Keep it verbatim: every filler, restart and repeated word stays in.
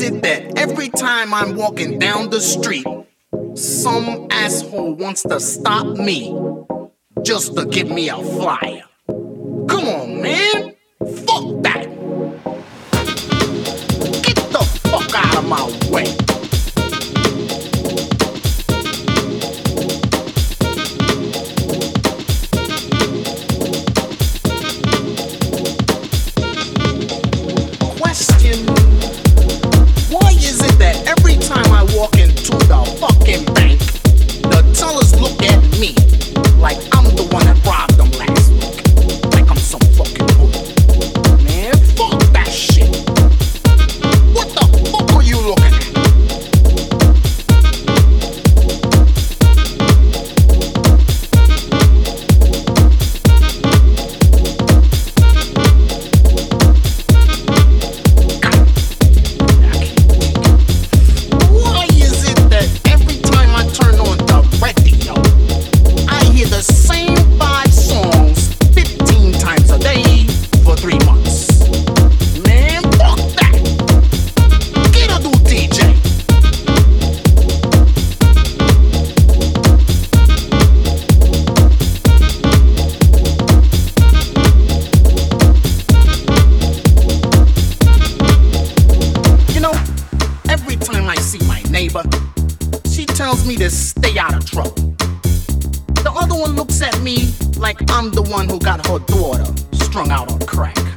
is it that every time I'm walking down the street, some asshole wants to stop me just to give me a flyer? Come on, man. Fuck that. Get the fuck out of my way. The other one looks at me like I'm the one who got her daughter strung out on crack.